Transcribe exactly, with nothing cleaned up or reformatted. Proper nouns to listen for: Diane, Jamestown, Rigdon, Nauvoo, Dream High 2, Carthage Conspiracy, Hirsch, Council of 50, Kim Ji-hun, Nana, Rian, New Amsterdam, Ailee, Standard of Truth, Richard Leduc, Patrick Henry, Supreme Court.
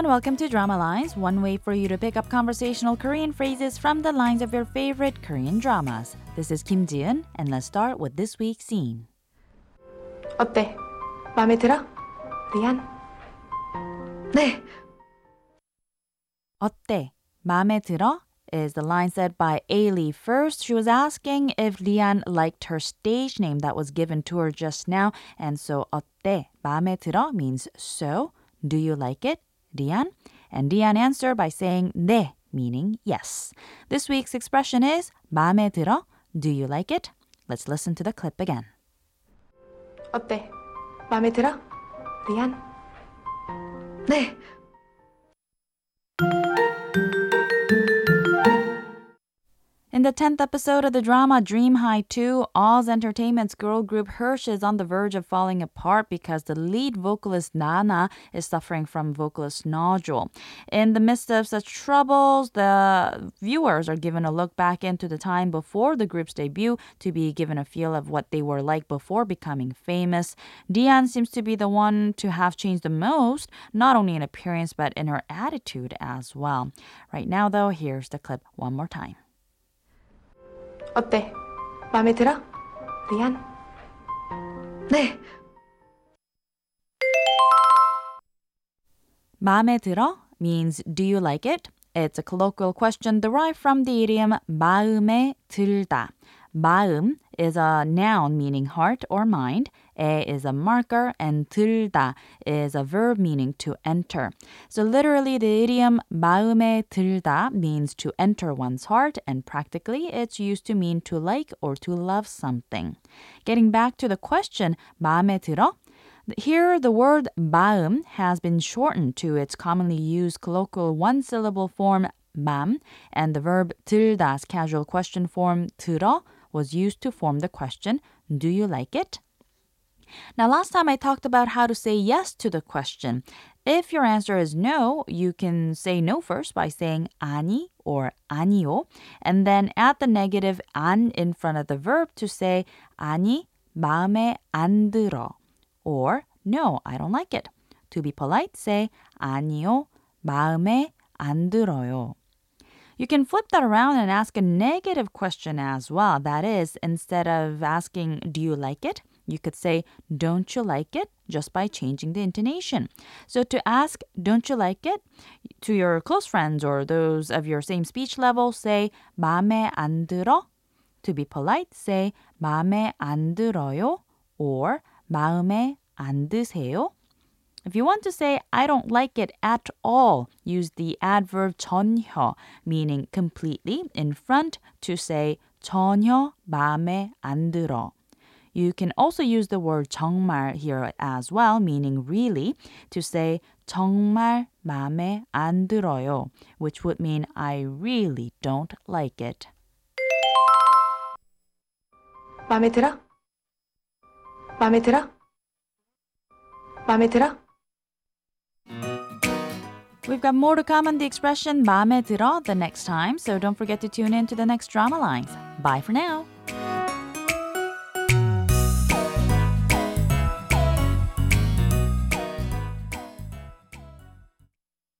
everyone, welcome to Drama Lines, one way for you to pick up conversational Korean phrases from the lines of your favorite Korean dramas. This is Kim Ji-hun, and let's start with this week's scene. 어때? 마음에 들어? 리안? 네. 어때? 마음에 들어? Is the line said by Ailee. First, she was asking if Rian liked her stage name that was given to her just now. And so, 어때? 마음에 들어 means so. Do you like it, Rian? And Rian answered by saying 네, meaning yes. This week's expression is 마음에 들어. Do you like it? Let's listen to the clip again. 어때? 마음에 들어? Rian? 네. In the tenth episode of the drama Dream High two, All's Entertainment's girl group Hirsch is on the verge of falling apart because the lead vocalist Nana is suffering from vocalist nodule. In the midst of such troubles, the viewers are given a look back into the time before the group's debut to be given a feel of what they were like before becoming famous. Diane seems to be the one to have changed the most, not only in appearance but in her attitude as well. Right now though, here's the clip one more time. 어때? 마음에 들어? 리안? 네. 마음에 들어 means do you like it? It's a colloquial question derived from the idiom 마음에 들다. 마음 is a noun meaning heart or mind. 에 is a marker and 들다 is a verb meaning to enter. So literally the idiom 마음에 들다 means to enter one's heart, and practically it's used to mean to like or to love something. Getting back to the question 마음에 들어? Here, the word 마음 has been shortened to its commonly used colloquial one-syllable form 맘, and the verb 들다's casual question form 들어 was used to form the question, do you like it? Now, last time I talked about how to say yes to the question. If your answer is no, you can say no first by saying 아니 or 아니요, and then add the negative 안 in front of the verb to say 아니, 마음에 안 들어, or no, I don't like it. To be polite, say 아니요, 마음에 안 들어요. You can flip that around and ask a negative question as well. That is, instead of asking, do you like it? You could say, don't you like it? Just by changing the intonation. So to ask, don't you like it? To your close friends or those of your same speech level, say, 마음에 안 들어. To be polite, say, 마음에 안 들어요. Or, 마음에 안 드세요. If you want to say, I don't like it at all, use the adverb 전혀, meaning completely, in front to say, 전혀 마음에 안 들어. You can also use the word 정말 here as well, meaning really, to say 정말 마음에 안 들어요, which would mean I really don't like it. 마음에 들어? 마음에 들어? 마음에 들어? We've got more to come on the expression 마음에 들어 the next time, so don't forget to tune in to the next Drama Lines. Bye for now!